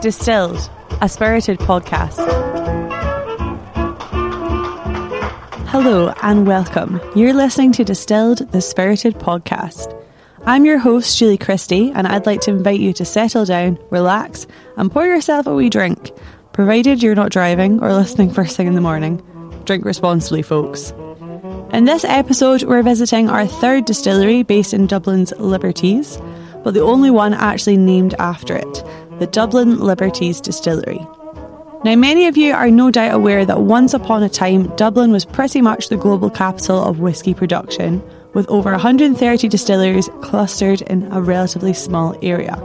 Distilled, a spirited podcast. Hello and welcome. You're listening to Distilled, the spirited podcast. I'm your host, Julie Christie, and I'd like to invite you to settle down, relax, and pour yourself a wee drink, provided you're not driving or listening first thing in the morning. Drink responsibly, folks. In this episode, we're visiting our third distillery based in Dublin's Liberties, but the only one actually named after it, the Dublin Liberties Distillery. Now, many of you are no doubt aware that once upon a time, Dublin was pretty much the global capital of whisky production, with over 130 distilleries clustered in a relatively small area.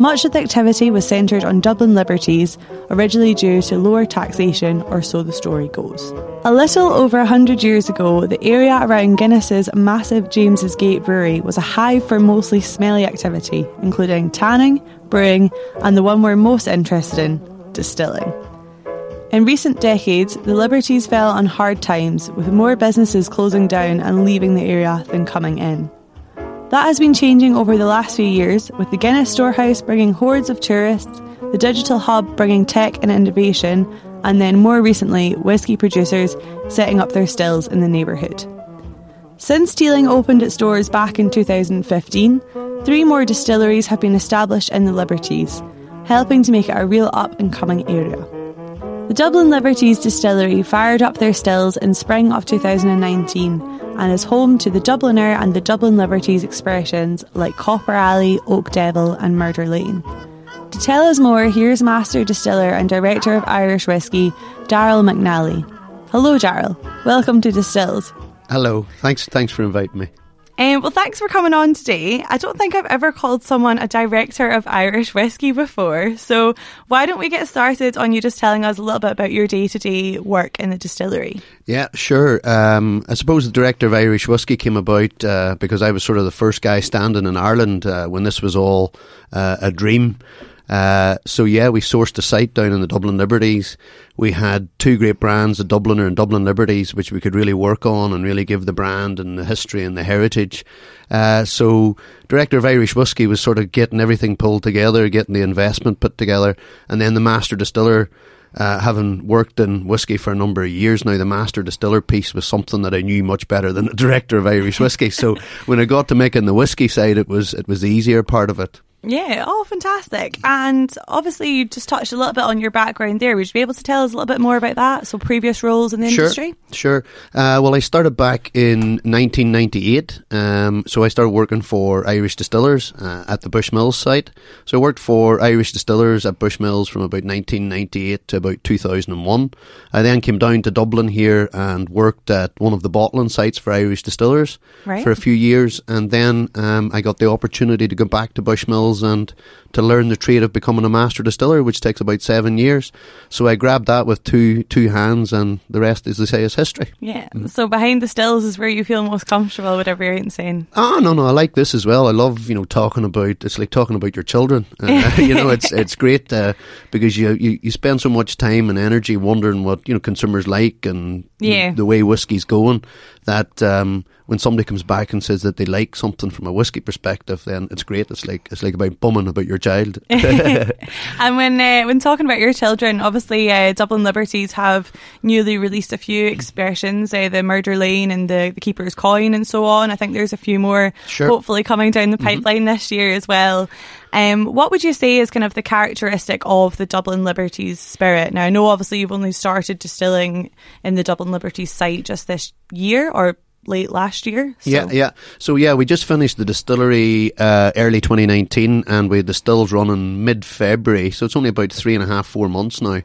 Much of the activity was centred on Dublin Liberties, originally due to lower taxation, or so the story goes. A little over 100 years ago, the area around Guinness's massive James's Gate Brewery was a hive for mostly smelly activity, including tanning, brewing, and the one we're most interested in, distilling. In recent decades, the Liberties fell on hard times, with more businesses closing down and leaving the area than coming in. That has been changing over the last few years, with the Guinness Storehouse bringing hordes of tourists, the Digital Hub bringing tech and innovation, and then more recently, whisky producers setting up their stills in the neighbourhood. Since Teeling opened its doors back in 2015, 3 more distilleries have been established in the Liberties, helping to make it a real up-and-coming area. The Dublin Liberties Distillery fired up their stills in spring of 2019 and is home to the Dubliner and the Dublin Liberties expressions like Copper Alley, Oak Devil and Murder Lane. To tell us more, here's Master Distiller and Director of Irish Whiskey, Daryl McNally. Hello Daryl, welcome to Distilled. Hello, thanks for inviting me. Well, thanks for coming on today. I don't think I've ever called someone a director of Irish whiskey before. So why don't we get started on you just telling us a little bit about your day-to-day work in the distillery? Yeah, sure. I suppose the director of Irish whiskey came about because I was sort of the first guy standing in Ireland when this was all a dream. So yeah, we sourced a site down in the Dublin Liberties. We had 2 great brands, the Dubliner and Dublin Liberties, which we could really work on and really give the brand and the history and the heritage. So Director of Irish Whiskey was sort of getting everything pulled together, getting the investment put together. And then the Master Distiller, having worked in whiskey for a number of years now, the Master Distiller piece was something that I knew much better than the Director of Irish Whiskey. So when I got to making the whiskey side, it was the easier part of it. Yeah, oh, fantastic. And obviously you just touched a little bit on your background there. Would you be able to tell us a little bit more about that? So previous roles in the industry? Sure. Well, I started back in 1998. So I started working for Irish Distillers at the Bushmills site. So I worked for Irish Distillers at Bushmills from about 1998 to about 2001. I then came down to Dublin here and worked at one of the bottling sites for Irish Distillers for a few years. And then I got the opportunity to go back to Bushmills and to learn the trade of becoming a master distiller, which takes about 7 years. So I grabbed that with two hands, and the rest, as they say, is history. Yeah, so behind the stills is where you feel most comfortable, whatever you're saying. Oh, no, I like this as well. I love, talking about, it's like talking about your children. It's great because you spend so much time and energy wondering what, consumers like and the way whiskey's going, that when somebody comes back and says that they like something from a whiskey perspective, then it's great. It's like about bumming about your child. And when talking about your children, obviously Dublin Liberties have newly released a few expressions, the Murder Lane and the Keeper's Coin and so on. I think there's a few more hopefully coming down the pipeline this year as well. What would you say is kind of the characteristic of the Dublin Liberties spirit? Now, I know obviously you've only started distilling in the Dublin Liberties site just this year or late last year. So. Yeah. So yeah, we just finished the distillery early 2019 and we had the stills running mid-February. So it's only about 3.5, 4 months now.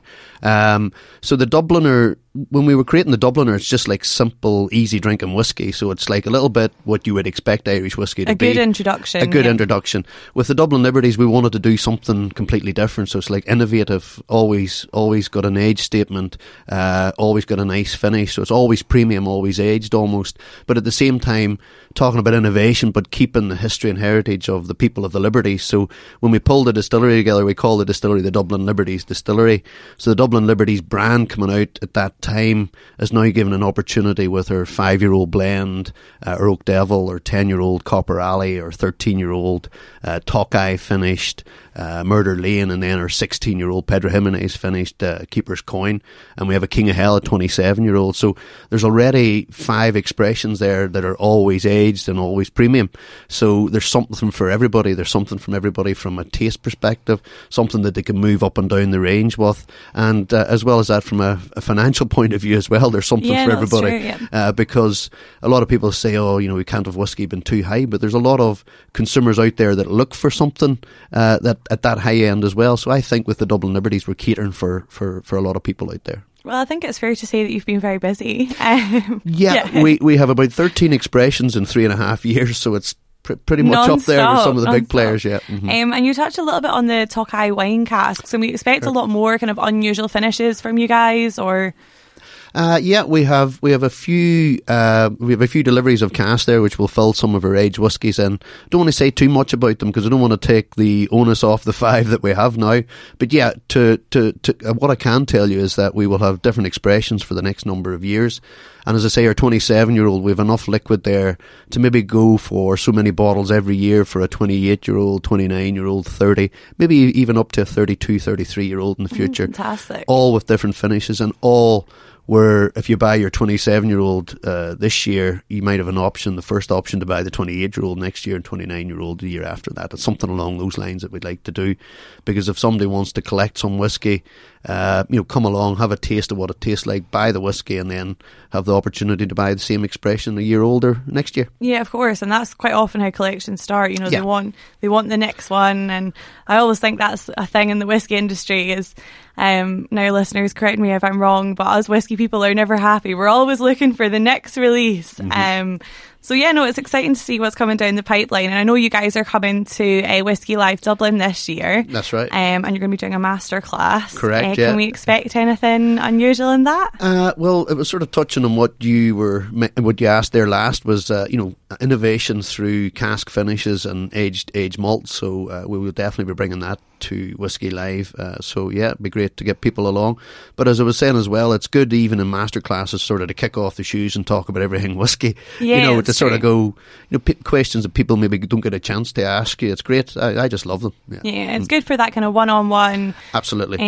So the Dubliner when we were creating the Dubliner, it's just like simple, easy drinking whiskey. So it's like a little bit what you would expect Irish whiskey to be. A good introduction. A good introduction. With the Dublin Liberties, we wanted to do something completely different. So it's like innovative, always got an age statement, always got a nice finish. So it's always premium, always aged almost. But at the same time, talking about innovation, but keeping the history and heritage of the people of the Liberties. So when we pulled the distillery together, we called the distillery the Dublin Liberties Distillery. So the Dublin Liberties brand coming out at that time is now given an opportunity with her 5-year-old blend, or Oak Devil, or 10-year-old Copper Alley, or 13-year-old Tokai finished, Murder Lane, and then her 16-year-old Pedro Jimenez finished Keeper's Coin. And we have a King of Hell, a 27-year-old. So there's already 5 expressions there that are always aged and always premium. So there's something for everybody. There's something from everybody from a taste perspective, something that they can move up and down the range with. And as well as that, from a financial point of view as well, there's something for everybody. That's true, because a lot of people say, oh, you know, we can't have whiskey been too high. But there's a lot of consumers out there that look for something that at that high end as well. So I think with the Dublin Liberties, we're catering for a lot of people out there. Well, I think it's fair to say that you've been very busy. We have about 13 expressions in 3.5 years, so it's pretty much non-stop, up there with some of the big players, and you touched a little bit on the Tokai wine casks, and we expect a lot more kind of unusual finishes from you guys, or... We have a few deliveries of cask there, which will fill some of our aged whiskies in. Don't want to say too much about them because I don't want to take the onus off the 5 that we have now. But yeah, to what I can tell you is that we will have different expressions for the next number of years. And as I say, our 27-year-old, we have enough liquid there to maybe go for so many bottles every year for a 28-year-old, 29-year-old, 30, maybe even up to a 32, 33-year-old in the future. Fantastic. All with different finishes, and all where if you buy your 27-year-old this year, you might have an option, the first option, to buy the 28-year-old next year and 29-year-old the year after that. It's something along those lines that we'd like to do, because if somebody wants to collect some whiskey, come along, have a taste of what it tastes like, buy the whiskey, and then have the opportunity to buy the same expression a year older next year. Yeah, of course, and that's quite often how collections start. You know, they want the next one, and I always think that's a thing in the whiskey industry is... now listeners, correct me if I'm wrong, but us whiskey people are never happy. We're always looking for the next release. So it's exciting to see what's coming down the pipeline. And I know you guys are coming to Whiskey Live Dublin this year. That's right. And you're going to be doing a masterclass. Correct, Can we expect anything unusual in that? Well, it was sort of touching on what you asked there last was, innovation through cask finishes and aged malt. So we will definitely be bringing that to Whiskey Live. It'd be great to get people along. But as I was saying as well, it's good even in masterclasses sort of to kick off the shoes and talk about everything whiskey. Yeah. Sort of go, questions that people maybe don't get a chance to ask you. It's great. I just love them. Yeah, it's good for that kind of one-on-one. Absolutely.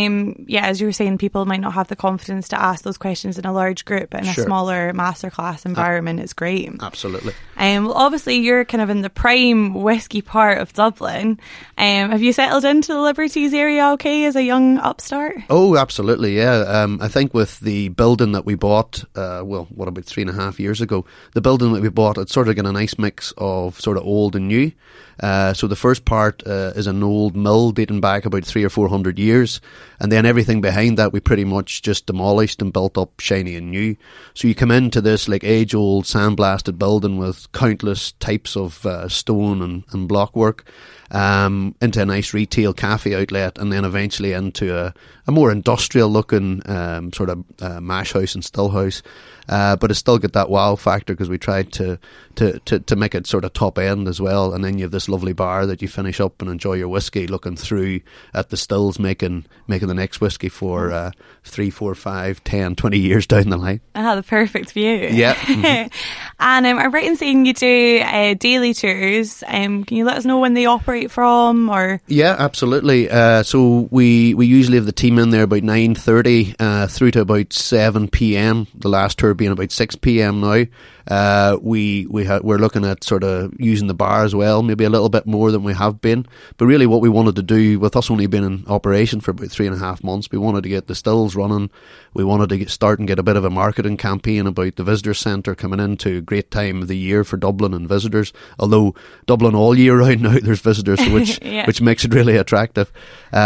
As you were saying, people might not have the confidence to ask those questions in a large group, but in a smaller masterclass environment, it's great. Absolutely. Well, obviously, you're kind of in the prime whiskey part of Dublin. Have you settled into the Liberties area okay as a young upstart? Oh, absolutely, yeah. I think with the building that we bought, about 3.5 years ago, the building that we bought, it's sort of got a nice mix of sort of old and new. So the first part is an old mill dating back about 300 or 400 years, and then everything behind that we pretty much just demolished and built up shiny and new. So you come into this like age-old sandblasted building with countless types of stone and block work, into a nice retail cafe outlet, and then eventually into a more industrial looking mash house and still house. But it's still got that wow factor because we tried to make it sort of top end as well. And then you have this lovely bar that you finish up and enjoy your whiskey, looking through at the stills making the next whiskey for 3, 4, 5, 10, 20 years down the line. The perfect view. Yeah. Mm-hmm. And I'm right in saying you do daily tours. Can you let us know when they operate from? Or yeah, absolutely. So we usually have the team in there about 9:30 through to about 7 p.m. The last tour being about 6 p.m. now. We're looking at sort of using the bar as well, maybe a little bit more than we have been. But really what we wanted to do, with us only being in operation for about 3.5 months, we wanted to get the stills running. We wanted to get a bit of a marketing campaign about the visitor centre coming into a great time of the year for Dublin and visitors. Although Dublin all year round now, there's visitors, which makes it really attractive.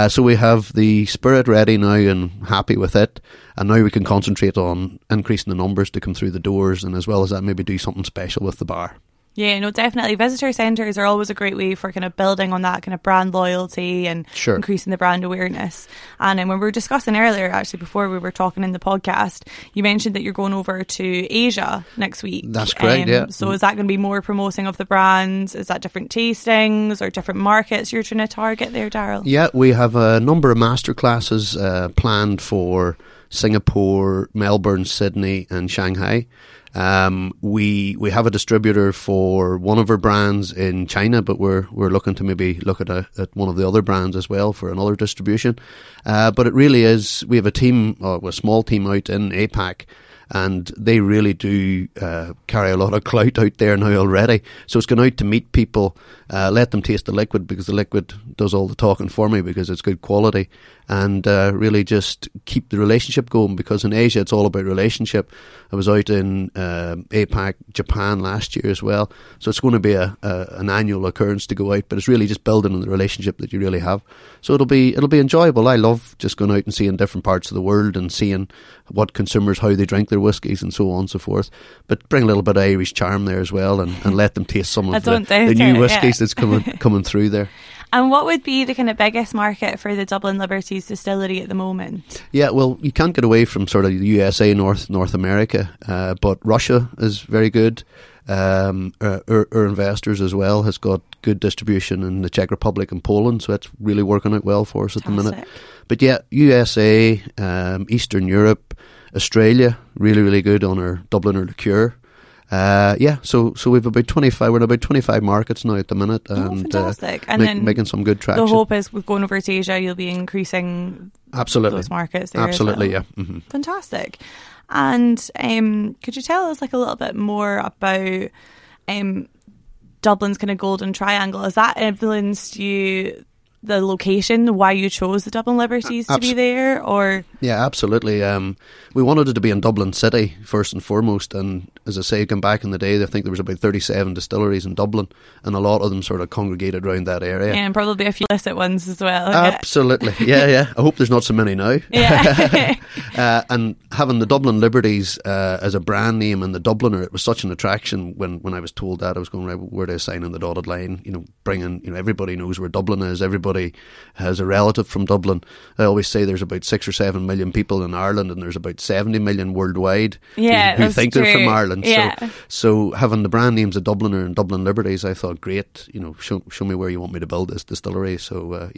So we have the spirit ready now and happy with it. And now we can concentrate on increasing the numbers to come through the doors, and as well as that, maybe do something special with the bar. Yeah, no, definitely. Visitor centres are always a great way for kind of building on that kind of brand loyalty and increasing the brand awareness. And when we were discussing earlier, actually, before we were talking in the podcast, you mentioned that you're going over to Asia next week. That's correct, yeah. So is that going to be more promoting of the brands? Is that different tastings or different markets you're trying to target there, Daryl? Yeah, we have a number of masterclasses planned for Singapore, Melbourne, Sydney and Shanghai. We have a distributor for one of our brands in China, but we're looking to maybe look at one of the other brands as well for another distribution. But it really is, we have a small team out in APAC, and they really do carry a lot of clout out there now already. So it's going out to meet people, let them taste the liquid, because the liquid does all the talking for me because it's good quality, and really just keep the relationship going, because in Asia it's all about relationship. I was out in APAC, Japan last year as well. So it's going to be an annual occurrence to go out, but it's really just building on the relationship that you really have. So it'll be enjoyable. I love just going out and seeing different parts of the world and seeing what consumers, how they drink their whiskies and so on and so forth. But bring a little bit of Irish charm there as well, and let them taste some of the new whiskies that's coming through there. And what would be the kind of biggest market for the Dublin Liberties Distillery at the moment? Yeah, well, you can't get away from sort of the USA, North America, but Russia is very good. Our investors as well has got good distribution in the Czech Republic and Poland, so that's really working out well for us at the minute. But yeah, USA, Eastern Europe, Australia, really, really good on our Dubliner liqueur. So we've about 25. We're in about 25 markets now at the minute, and fantastic! And then making some good traction. The hope is, with going over to Asia, you'll be increasing those markets there. Absolutely, as well. Yeah, mm-hmm. Fantastic. And could you tell us a little bit more about Dublin's kind of golden triangle? Has that influenced you? The location, why you chose the Dublin Liberties to be there, or? Yeah, absolutely. We wanted it to be in Dublin City first and foremost, and as I say, going back in the day, I think there was about 37 distilleries in Dublin, and a lot of them sort of congregated around that area. Yeah, and probably a few illicit ones as well. Absolutely, yeah. I hope there's not so many now. Yeah. And having the Dublin Liberties as a brand name and the Dubliner, it was such an attraction when I was told that. I was going, right, where do I sign on the dotted line? Everybody knows where Dublin is. Everybody has a relative from Dublin. I always say there's about 6 or 7 million people in Ireland, and there's about 70 million worldwide who think they're from Ireland. Yeah. So having the brand names of Dubliner and Dublin Liberties, I thought, great, show me where you want me to build this distillery. So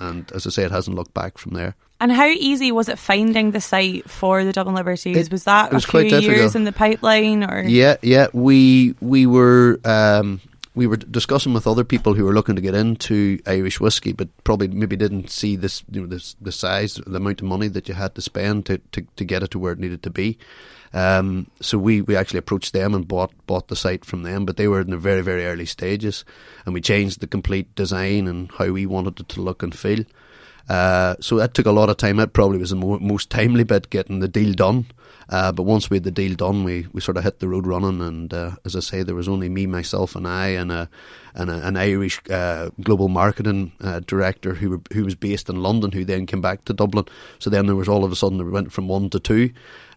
and as I say, it hasn't looked back from there. And how easy was it finding the site for the Dublin Liberties? Was that a few years in the pipeline? Or yeah, we were. We were discussing with other people who were looking to get into Irish whiskey, but probably maybe didn't see this, the size, the amount of money that you had to spend to get it to where it needed to be. So we actually approached them and bought the site from them, but they were in the very, very early stages, and we changed the complete design and how we wanted it to look and feel. So that took a lot of time. That probably was the most timely bit, getting the deal done. But once we had the deal done, we sort of hit the road running, and as I say, there was only me, myself and I, and an Irish global marketing director who was based in London, who then came back to Dublin. So then there was, all of a sudden, we went from 1 to 2,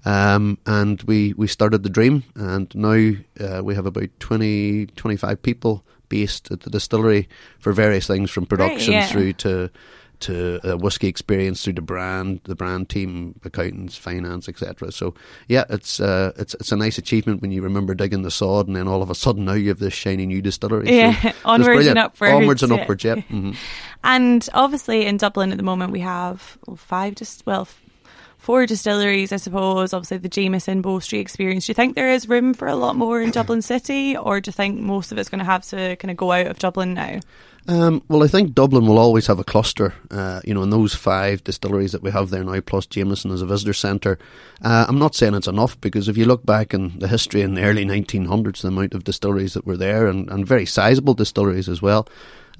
and we started the dream, and now we have about 20, 25 people based at the distillery for various things, from production through to whiskey experience, through the brand team, accountants, finance, etc. So yeah, it's a nice achievement when you remember digging the sod, and then all of a sudden now you have this shiny new distillery. Yeah, so onwards and upwards. Yep. Mm-hmm. And obviously in Dublin at the moment we have 5 for distilleries, I suppose, obviously the Jameson Bow Street experience. Do you think there is room for a lot more in Dublin City, or do you think most of it's going to have to kind of go out of Dublin now? Well, I think Dublin will always have a cluster, in those 5 distilleries that we have there now, plus Jameson as a visitor centre. I'm not saying it's enough, because if you look back in the history in the early 1900s, the amount of distilleries that were there, and very sizable distilleries as well.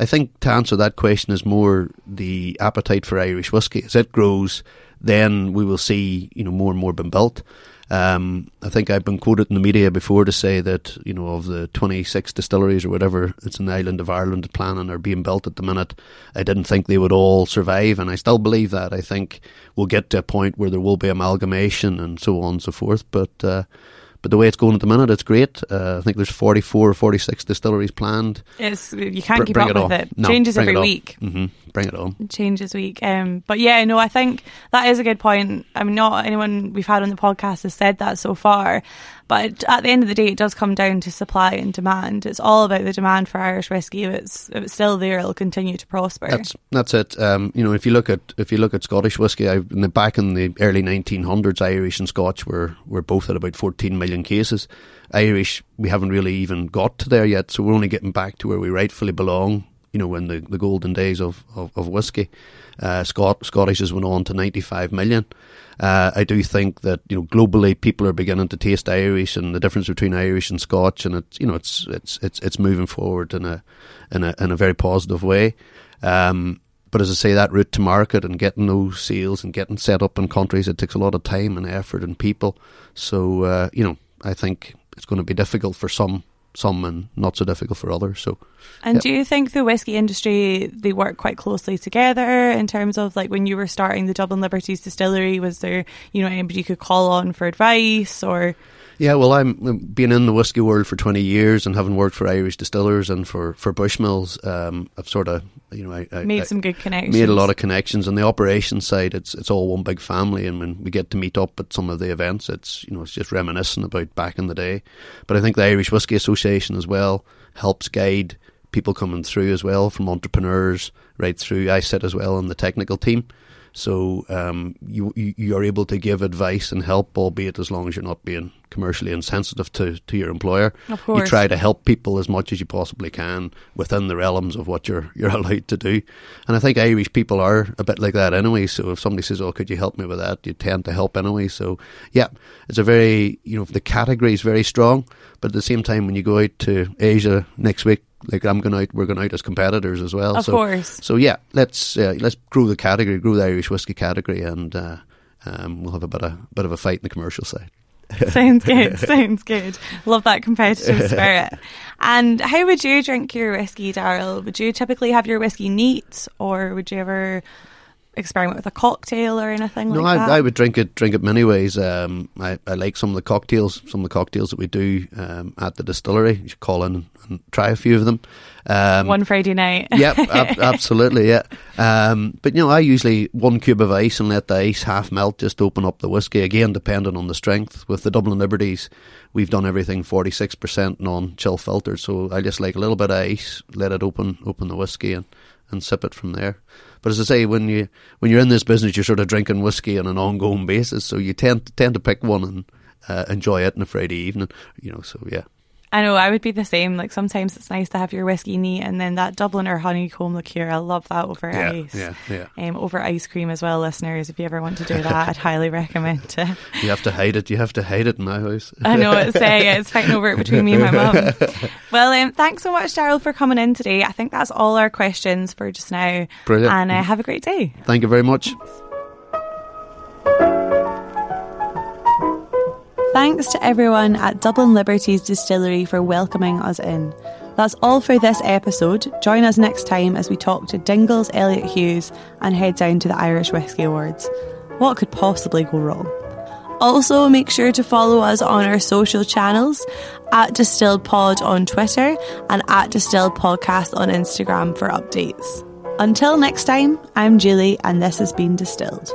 I think to answer that question is more the appetite for Irish whiskey. As it grows, then we will see, more and more being built. I think I've been quoted in the media before to say that, of the 26 distilleries or whatever, it's in the island of Ireland planning or being built at the minute, I didn't think they would all survive, and I still believe that. I think we'll get to a point where there will be amalgamation and so on and so forth, but the way it's going at the minute, it's great. I think there's 44 or 46 distilleries planned. You can't keep up with it. No, changes every week. Mm-hmm. Bring it on. Changes week. But yeah, no, I think that is a good point. I mean, not anyone we've had on the podcast has said that so far. But at the end of the day, it does come down to supply and demand. It's all about the demand for Irish whiskey. If it's still there, it'll continue to prosper. That's it. If you look at Scottish whiskey, back in the early 1900s, Irish and Scotch were both at about 14 million cases. Irish, we haven't really even got to there yet, so we're only getting back to where we rightfully belong. In the golden days of whiskey, Scottish went on to 95 million. I do think that globally people are beginning to taste Irish and the difference between Irish and Scotch, and it's moving forward in a very positive way. But as I say, that route to market and getting those sales and getting set up in countries, it takes a lot of time and effort and people. So I think it's going to be difficult for some and not so difficult for others. So, and yep. Do you think the whiskey industry, they work quite closely together in terms of, like, when you were starting the Dublin Liberties Distillery, was there anybody you could call on for advice or? Yeah, well, I'm being in the whiskey world for 20 years and having worked for Irish Distillers and for Bushmills, I've sort of, I made some good connections. Made a lot of connections. On the operations side, it's all one big family, and when we get to meet up at some of the events, it's just reminiscent about back in the day. But I think the Irish Whiskey Association as well helps guide people coming through as well, from entrepreneurs right through. I sit as well on the technical team. So you are able to give advice and help, albeit as long as you're not being commercially insensitive to your employer. Of course. You try to help people as much as you possibly can within the realms of what you're allowed to do. And I think Irish people are a bit like that anyway. So if somebody says, could you help me with that? You tend to help anyway. So, yeah, it's a very, the category is very strong. But at the same time, when you go out to Asia next week, like we're going out as competitors as well. Of course. So yeah, let's grow the Irish whiskey category, and we'll have a bit of a fight in the commercial side. Sounds good. Love that competitive spirit. And how would you drink your whiskey, Daryl? Would you typically have your whiskey neat, or would you ever experiment with a cocktail or anything like that? No, I would drink it many ways. I like some of the cocktails that we do at the distillery. You should call in and try a few of them. One Friday night. Yep, absolutely, yeah. But, I usually one cube of ice and let the ice half melt, just open up the whiskey. Again, depending on the strength. With the Dublin Liberties, we've done everything 46% non-chill filtered. So I just like a little bit of ice, let it open the whiskey and sip it from there. But as I say, when you're in this business, you're sort of drinking whiskey on an ongoing basis, so you tend to pick one and enjoy it on a Friday evening, so yeah. I know, I would be the same. Like, sometimes it's nice to have your whiskey neat, and then that Dubliner honeycomb liqueur, I love that over ice. Yeah. Over ice cream as well, listeners, if you ever want to do that, I'd highly recommend it. You have to hide it in my house. I know, it's fighting over it between me and my mum. Well, thanks so much, Daryl, for coming in today. I think that's all our questions for just now. Brilliant. And have a great day. Thank you very much. Thanks to everyone at Dublin Liberties Distillery for welcoming us in. That's all for this episode. Join us next time as we talk to Dingles' Elliot Hughes and head down to the Irish Whiskey Awards. What could possibly go wrong? Also, make sure to follow us on our social channels, at DistilledPod on Twitter and at DistilledPodcast on Instagram for updates. Until next time, I'm Julie, and this has been Distilled.